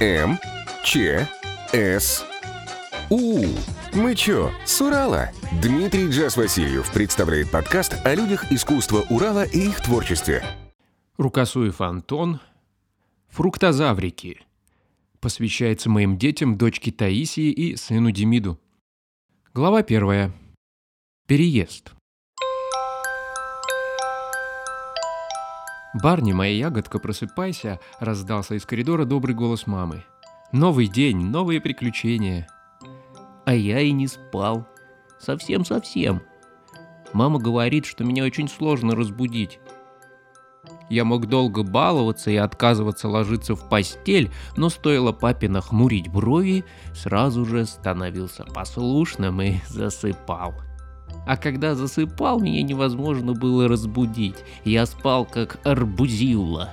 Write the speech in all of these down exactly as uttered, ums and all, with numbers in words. М, Ч, С, У. Мы чё, с Урала? Дмитрий Джаз Васильев представляет подкаст о людях искусства Урала и их творчестве. Рукосуев Антон. Фруктозаврики. Посвящается моим детям, дочке Таисии и сыну Демиду. Глава первая. Переезд. «Барни, моя ягодка, просыпайся!» – раздался из коридора добрый голос мамы. «Новый день, новые приключения!» «А я и не спал. Совсем-совсем. Мама говорит, что меня очень сложно разбудить. Я мог долго баловаться и отказываться ложиться в постель, но стоило папе нахмурить брови, сразу же становился послушным и засыпал. А когда засыпал, меня невозможно было разбудить. Я спал как арбузилла.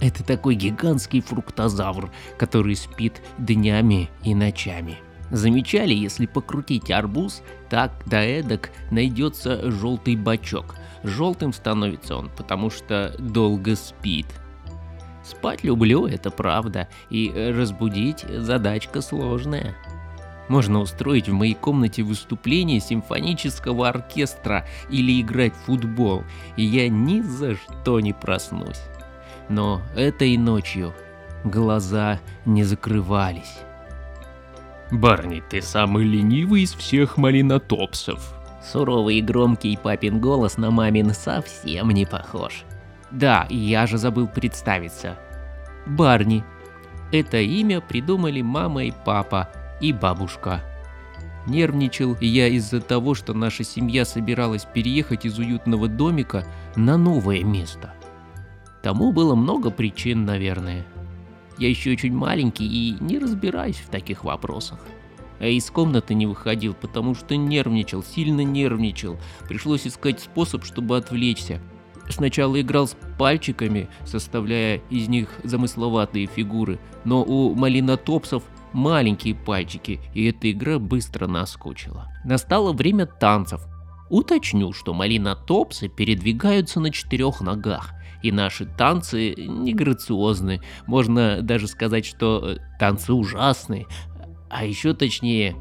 Это такой гигантский фруктозавр, который спит днями и ночами. Замечали, если покрутить арбуз, так да эдак найдется желтый бачок. Желтым становится он, потому что долго спит. Спать люблю, это правда, и разбудить задачка сложная. Можно устроить в моей комнате выступление симфонического оркестра или играть в футбол, и я ни за что не проснусь. Но этой ночью глаза не закрывались. «Барни, ты самый ленивый из всех малинотопсов!» Суровый и громкий папин голос на мамин совсем не похож. «Да, я же забыл представиться. Барни. Это имя придумали мама и папа. И бабушка. Нервничал я из-за того, что наша семья собиралась переехать из уютного домика на новое место. Тому было много причин, наверное. Я еще очень маленький и не разбираюсь в таких вопросах. А из комнаты не выходил, потому что нервничал, сильно нервничал. Пришлось искать способ, чтобы отвлечься. Сначала играл с пальчиками, составляя из них замысловатые фигуры, но у малинотопсов маленькие пальчики, и эта игра быстро наскучила. Настало время танцев. Уточню, что малинотопсы передвигаются на четырех ногах, и наши танцы неграциозны. Можно даже сказать, что танцы ужасны, а еще точнее,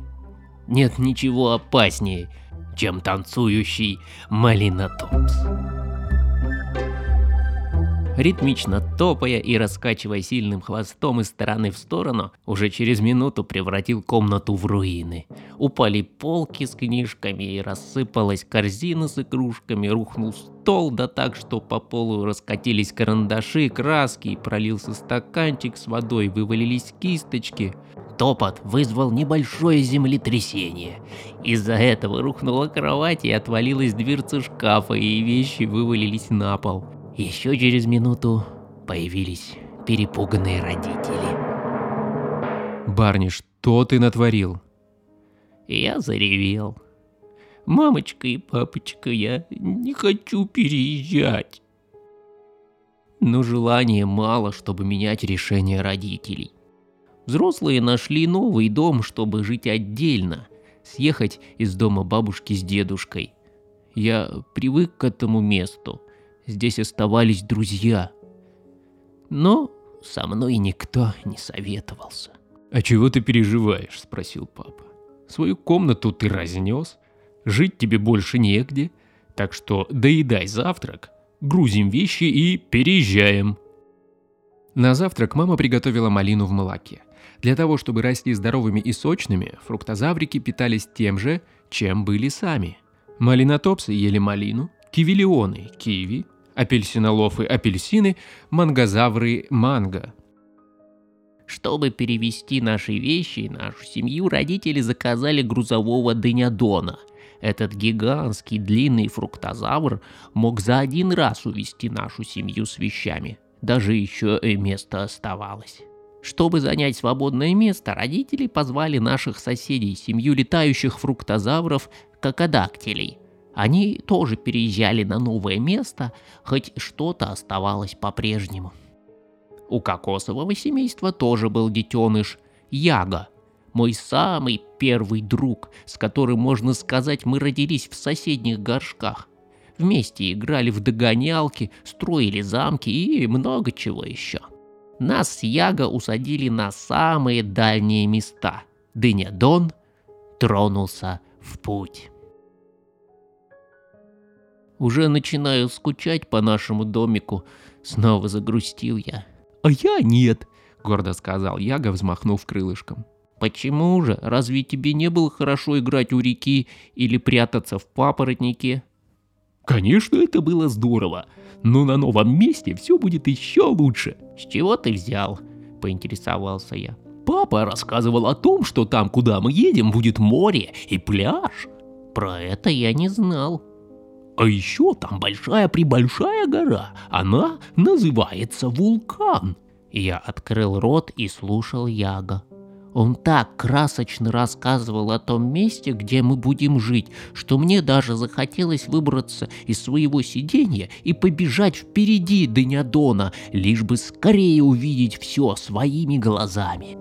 нет ничего опаснее, чем танцующий малинотопс». Ритмично топая и раскачивая сильным хвостом из стороны в сторону, уже через минуту превратил комнату в руины. Упали полки с книжками, и рассыпалась корзина с игрушками, рухнул стол, да так, что по полу раскатились карандаши, краски, пролился стаканчик с водой, вывалились кисточки. Топот вызвал небольшое землетрясение. Из-за этого рухнула кровать и отвалилась дверца шкафа, и вещи вывалились на пол. Еще через минуту появились перепуганные родители. «Барни, что ты натворил?» Я заревел. «Мамочка и папочка, я не хочу переезжать». Но желания мало, чтобы менять решение родителей. Взрослые нашли новый дом, чтобы жить отдельно, съехать из дома бабушки с дедушкой. Я привык к этому месту. Здесь оставались друзья. Но со мной никто не советовался. «А чего ты переживаешь?» – спросил папа. «Свою комнату ты разнес, жить тебе больше негде, так что доедай завтрак, грузим вещи и переезжаем». На завтрак мама приготовила малину в молоке. Для того, чтобы расти здоровыми и сочными, фруктозаврики питались тем же, чем были сами. Малинотопсы ели малину, кивилионы – киви, апельсинолофы – апельсины, мангозавры – манго. Чтобы перевезти наши вещи и нашу семью, родители заказали грузового дынядона. Этот гигантский длинный фруктозавр мог за один раз увезти нашу семью с вещами. Даже еще и место оставалось. Чтобы занять свободное место, родители позвали наших соседей, семью летающих фруктозавров – кокодактилей. Они тоже переезжали на новое место, хоть что-то оставалось по-прежнему. У кокосового семейства тоже был детеныш Яга, мой самый первый друг, с которым, можно сказать, мы родились в соседних горшках. Вместе играли в догонялки, строили замки и много чего еще. нас с Яго усадили на самые дальние места. Дыня Дон тронулся в путь. Уже начинаю скучать по нашему домику. Снова загрустил я. А я нет, гордо сказал Яга, взмахнув крылышком. Почему же? Разве тебе не было хорошо играть у реки или прятаться в папоротнике? Конечно, это было здорово, но на новом месте все будет еще лучше. С чего ты взял? Поинтересовался я. Папа рассказывал о том, что там, куда мы едем, будет море и пляж. Про это я не знал. А еще там большая-пребольшая гора, она называется вулкан. Я открыл рот и слушал Яга. Он так красочно рассказывал о том месте, где мы будем жить, что мне даже захотелось выбраться из своего сиденья и побежать впереди Дыня Дона, лишь бы скорее увидеть все своими глазами.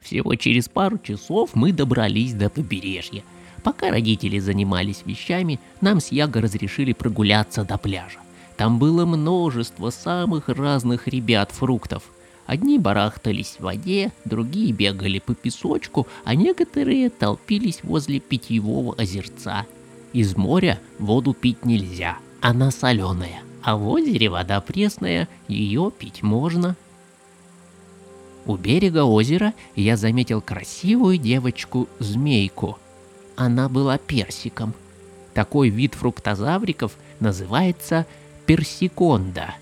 Всего через пару часов мы добрались до побережья. Пока родители занимались вещами, нам с Яго разрешили прогуляться до пляжа. Там было множество самых разных ребят-фруктов. Одни барахтались в воде, другие бегали по песочку, а некоторые толпились возле питьевого озерца. Из моря воду пить нельзя, она соленая, а в озере вода пресная, ее пить можно. У берега озера я заметил красивую девочку-змейку. Она была персиком. Такой вид фруктозавриков называется персиконда.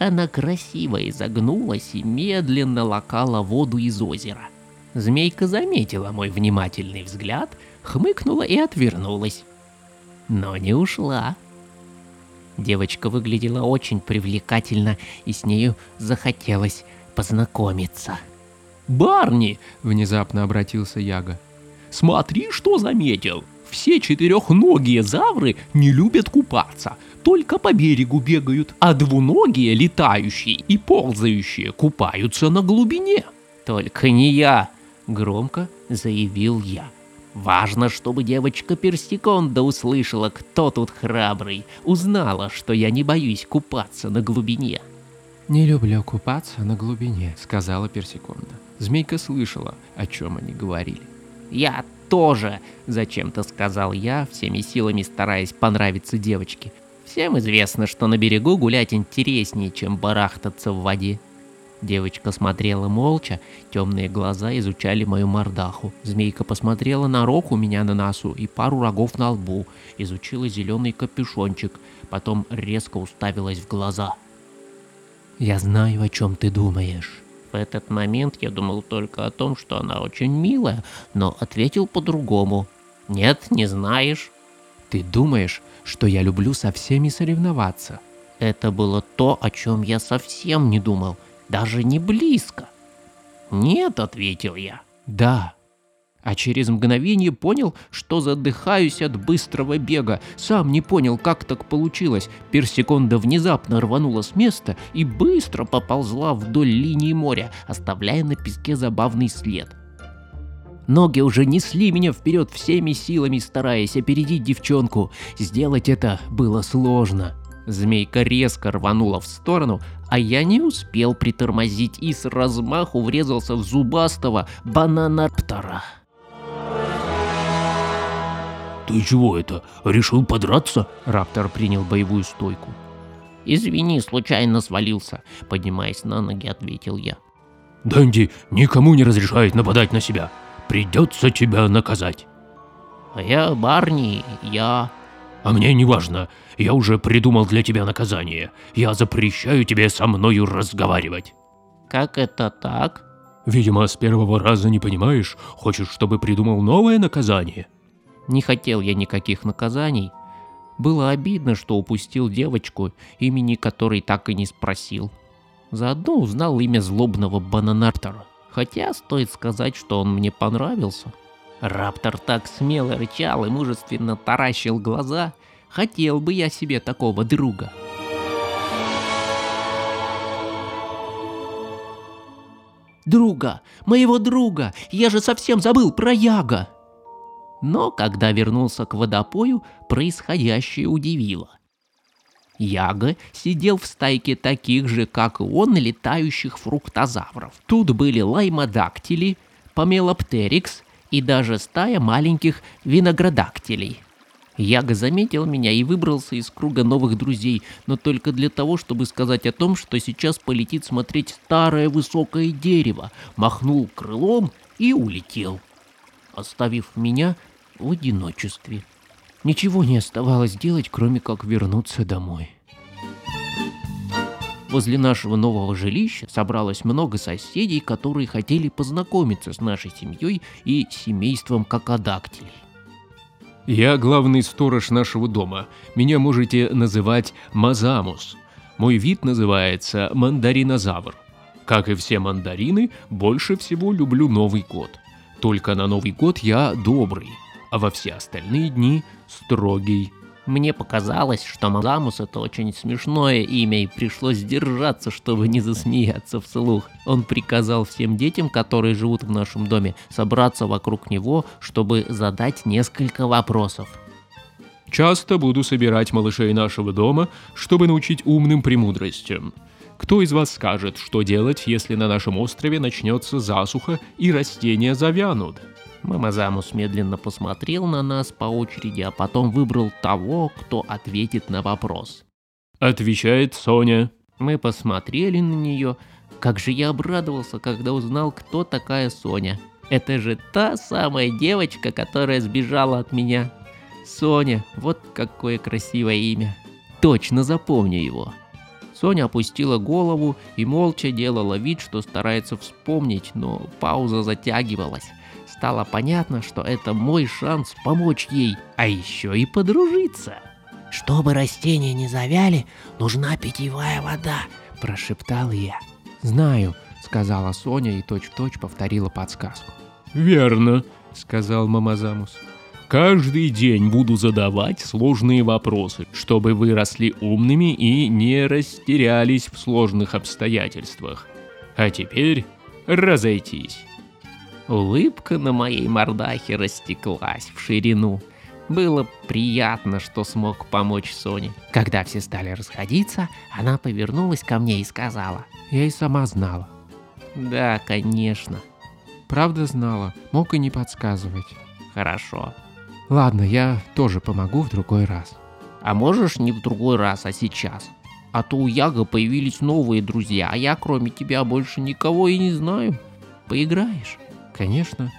Она красиво изогнулась и медленно лакала воду из озера. Змейка заметила мой внимательный взгляд, хмыкнула и отвернулась. Но не ушла. Девочка выглядела очень привлекательно, и с нею захотелось познакомиться. «Барни!» — внезапно обратился Яга. «Смотри, что заметил! Все четырехногие завры не любят купаться, только по берегу бегают, а двуногие, летающие и ползающие, купаются на глубине». «Только не я!» — громко заявил я. «Важно, чтобы девочка Персиконда услышала, кто тут храбрый, узнала, что я не боюсь купаться на глубине». «Не люблю купаться на глубине», — сказала Персиконда. Змейка слышала, о чем они говорили. «Я тоже», — зачем-то сказал я, всеми силами стараясь понравиться девочке. «Всем известно, что на берегу гулять интереснее, чем барахтаться в воде». Девочка смотрела молча, темные глаза изучали мою мордаху. Змейка посмотрела на рог у меня на носу и пару рогов на лбу, изучила зеленый капюшончик, потом резко уставилась в глаза. «Я знаю, о чем ты думаешь». В этот момент я думал только о том, что она очень милая, но ответил по-другому. «Нет, не знаешь». «Ты думаешь, что я люблю со всеми соревноваться?» Это было то, о чем я совсем не думал, даже не близко. «Нет», — ответил я. «Да». А через мгновение понял, что задыхаюсь от быстрого бега. Сам не понял, как так получилось. Персиконда внезапно рванула с места и быстро поползла вдоль линии моря, оставляя на песке забавный след. Ноги уже несли меня вперед всеми силами, стараясь опередить девчонку. Сделать это было сложно. Змейка резко рванула в сторону, а я не успел притормозить и с размаху врезался в зубастого бананаптора. «Ты чего это? Решил подраться?» Раптор принял боевую стойку. «Извини, случайно свалился», — поднимаясь на ноги, ответил я. «Дэнди никому не разрешает нападать на себя. Придется тебя наказать». «А я Барни, я...» «А мне не важно. Я уже придумал для тебя наказание. Я запрещаю тебе со мною разговаривать». «Как это так?» «Видимо, с первого раза не понимаешь. Хочешь, чтобы придумал новое наказание?» Не хотел я никаких наказаний. Было обидно, что упустил девочку, имени которой так и не спросил. Заодно узнал имя злобного бананаптора. Хотя стоит сказать, что он мне понравился. Раптор так смело рычал и мужественно таращил глаза. Хотел бы я себе такого друга. «Друга! Моего друга! Я же совсем забыл про Яга!» Но когда вернулся к водопою, происходящее удивило. Яга сидел в стайке таких же, как и он, летающих фруктозавров. Тут были лаймодактили, помелоптерикс и даже стая маленьких виноградактилей. Яга заметил меня и выбрался из круга новых друзей, но только для того, чтобы сказать о том, что сейчас полетит смотреть старое высокое дерево, махнул крылом и улетел, оставив меня в одиночестве. Ничего не оставалось делать, кроме как вернуться домой. Возле нашего нового жилища собралось много соседей, которые хотели познакомиться с нашей семьей и семейством кокодактилей. Я главный сторож нашего дома. Меня можете называть Мазамус. Мой вид называется мандаринозавр. Как и все мандарины, больше всего люблю Новый год. Только на Новый год я добрый, а во все остальные дни строгий. Мне показалось, что Мазамус — это очень смешное имя, и пришлось сдержаться, чтобы не засмеяться вслух. Он приказал всем детям, которые живут в нашем доме, собраться вокруг него, чтобы задать несколько вопросов. Часто буду собирать малышей нашего дома, чтобы научить умным премудростям. Кто из вас скажет, что делать, если на нашем острове начнется засуха и растения завянут? Мазамус медленно посмотрел на нас по очереди, а потом выбрал того, кто ответит на вопрос. Отвечает Соня. Мы посмотрели на нее. Как же я обрадовался, когда узнал, кто такая Соня. Это же та самая девочка, которая сбежала от меня. Соня, вот какое красивое имя. Точно запомню его. Соня опустила голову и молча делала вид, что старается вспомнить, но пауза затягивалась. Стало понятно, что это мой шанс помочь ей, а еще и подружиться. «Чтобы растения не завяли, нужна питьевая вода», – прошептал я. «Знаю», – сказала Соня и точь-в-точь повторила подсказку. «Верно», – сказал Мазамус. «Каждый день буду задавать сложные вопросы, чтобы вы росли умными и не растерялись в сложных обстоятельствах. А теперь разойтись». Улыбка на моей мордахе растеклась в ширину. Было приятно, что смог помочь Соне. Когда все стали расходиться, она повернулась ко мне и сказала. Я и сама знала. Да, конечно. Правда знала, мог и не подсказывать. Хорошо. Ладно, я тоже помогу в другой раз. А можешь не в другой раз, а сейчас? А то у Яга появились новые друзья, а я кроме тебя больше никого и не знаю. Поиграешь? Конечно.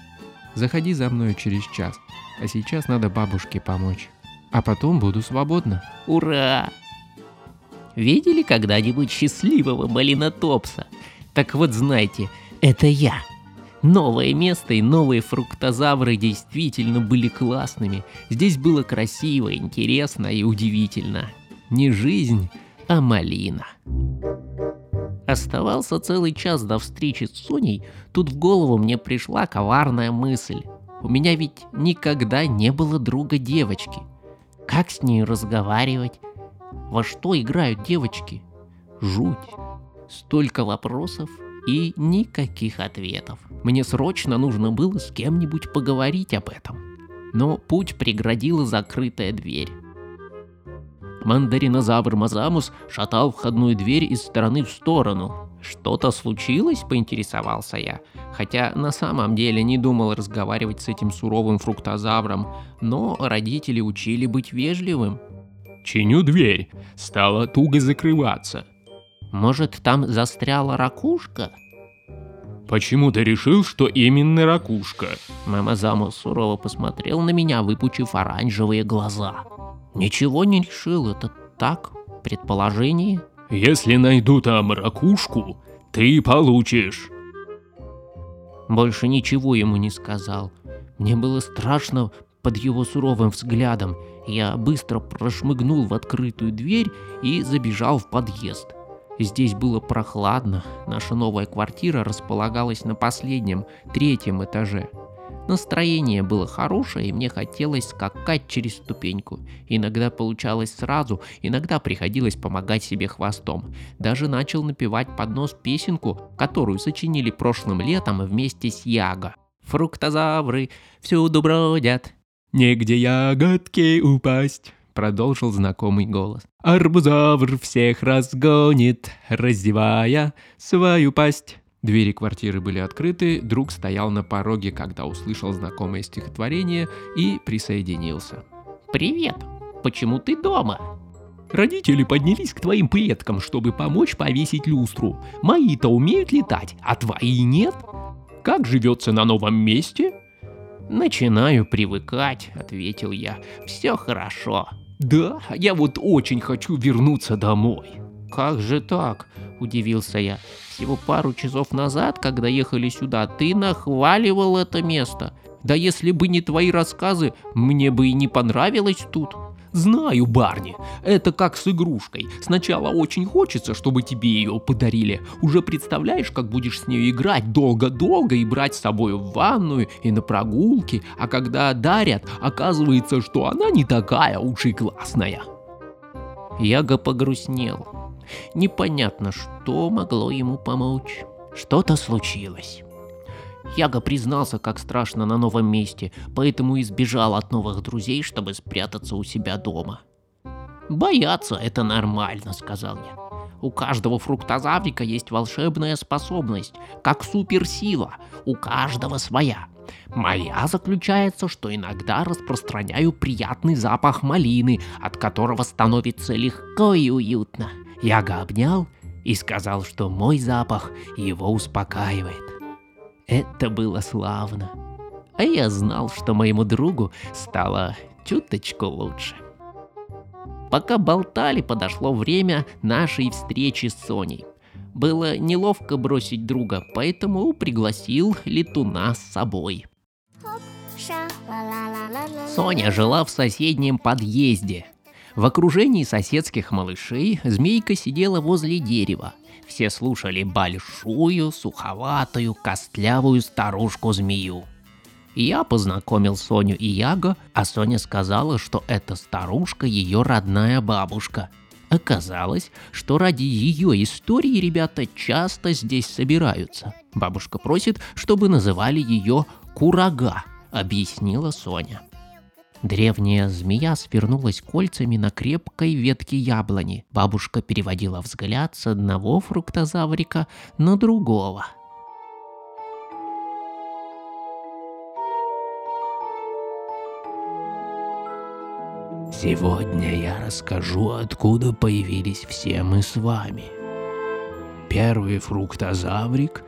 Заходи за мной через час, а сейчас надо бабушке помочь. А потом буду свободна. Ура! Видели когда-нибудь счастливого малинотопса? Так вот знайте, это я. Новое место и новые фруктозавры действительно были классными. Здесь было красиво, интересно и удивительно. Не жизнь, а малина. Оставался целый час до встречи с Соней, тут в голову мне пришла коварная мысль. У меня ведь никогда не было друга девочки. Как с ней разговаривать? Во что играют девочки? Жуть. Столько вопросов и никаких ответов. Мне срочно нужно было с кем-нибудь поговорить об этом. Но путь преградила закрытая дверь. Мандаринозавр Мазамус шатал входную дверь из стороны в сторону. «Что-то случилось?» – поинтересовался я, хотя на самом деле не думал разговаривать с этим суровым фруктозавром, но родители учили быть вежливым. «Чиню дверь. Стала туго закрываться». «Может, там застряла ракушка?» «Почему ты решил, что именно ракушка?» Мазамус сурово посмотрел на меня, выпучив оранжевые глаза. Ничего не решил, это так, предположение. Если найду там ракушку, ты получишь. Больше ничего ему не сказал. Мне было страшно под его суровым взглядом. Я быстро прошмыгнул в открытую дверь и забежал в подъезд. Здесь было прохладно. Наша новая квартира располагалась на последнем, третьем этаже. Настроение было хорошее, и мне хотелось скакать через ступеньку. Иногда получалось сразу, иногда приходилось помогать себе хвостом. Даже начал напевать под нос песенку, которую сочинили прошлым летом вместе с Яго. Фруктозавры всюду бродят. Негде ягодки упасть. продолжил знакомый голос. «Арбузавр всех разгонит, раздевая свою пасть». Двери квартиры были открыты, друг стоял на пороге, когда услышал знакомое стихотворение и присоединился. «Привет! Почему ты дома?» «Родители поднялись к твоим предкам, чтобы помочь повесить люстру. Мои-то умеют летать, а твои нет. Как живется на новом месте?» «Начинаю привыкать», — ответил я. «Все хорошо». «Да, я вот очень хочу вернуться домой». «Как же так?» – удивился я. «Всего пару часов назад, когда ехали сюда, ты нахваливал это место. Да если бы не твои рассказы, мне бы и не понравилось тут». «Знаю, Барни, это как с игрушкой. Сначала очень хочется, чтобы тебе ее подарили. Уже представляешь, как будешь с ней играть долго-долго и брать с собой в ванную и на прогулки. А когда дарят, оказывается, что она не такая уж и классная». Яга погрустнел. Непонятно, что могло ему помочь. Что-то случилось. Яга признался, как страшно на новом месте, поэтому и сбежал от новых друзей, чтобы спрятаться у себя дома. «Бояться – это нормально», – сказал я. «У каждого фруктозаврика есть волшебная способность, как суперсила. У каждого своя. Моя заключается, что иногда распространяю приятный запах малины, от которого становится легко и уютно». Яга обнял и сказал, что мой запах его успокаивает. Это было славно. А я знал, что моему другу стало чуточку лучше. Пока болтали, подошло время нашей встречи с Соней. Было неловко бросить друга, поэтому пригласил летуна с собой. Соня жила в соседнем подъезде. В окружении соседских малышей змейка сидела возле дерева. Все слушали большую, суховатую, костлявую старушку-змею. Я познакомил Соню и Яго, а Соня сказала, что эта старушка ее родная бабушка. Оказалось, что ради ее истории ребята часто здесь собираются. Бабушка просит, чтобы называли ее Курага, объяснила Соня. Древняя змея свернулась кольцами на крепкой ветке яблони. Бабушка переводила взгляд с одного фруктозаврика на другого. Сегодня я расскажу, откуда появились все мы с вами. Первый фруктозаврик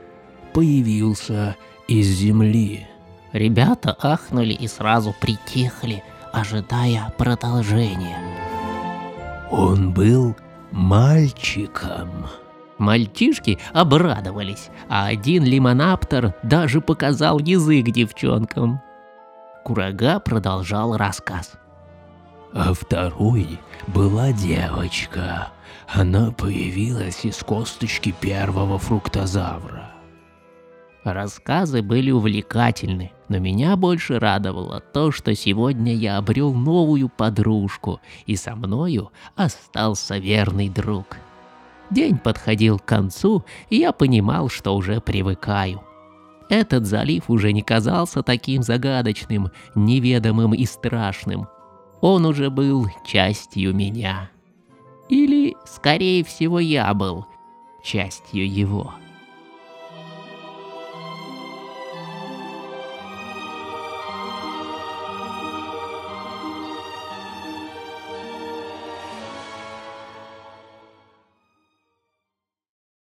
появился из земли. Ребята ахнули и сразу притихли, ожидая продолжения. Он был мальчиком. Мальчишки обрадовались, а один лимонаптер даже показал язык девчонкам. Курага продолжал рассказ. А второй была девочка. Она появилась из косточки первого фруктозавра. Рассказы были увлекательны, но меня больше радовало то, что сегодня я обрел новую подружку, и со мною остался верный друг. День подходил к концу, и я понимал, что уже привыкаю. Этот залив уже не казался таким загадочным, неведомым и страшным. Он уже был частью меня. Или, скорее всего, я был частью его.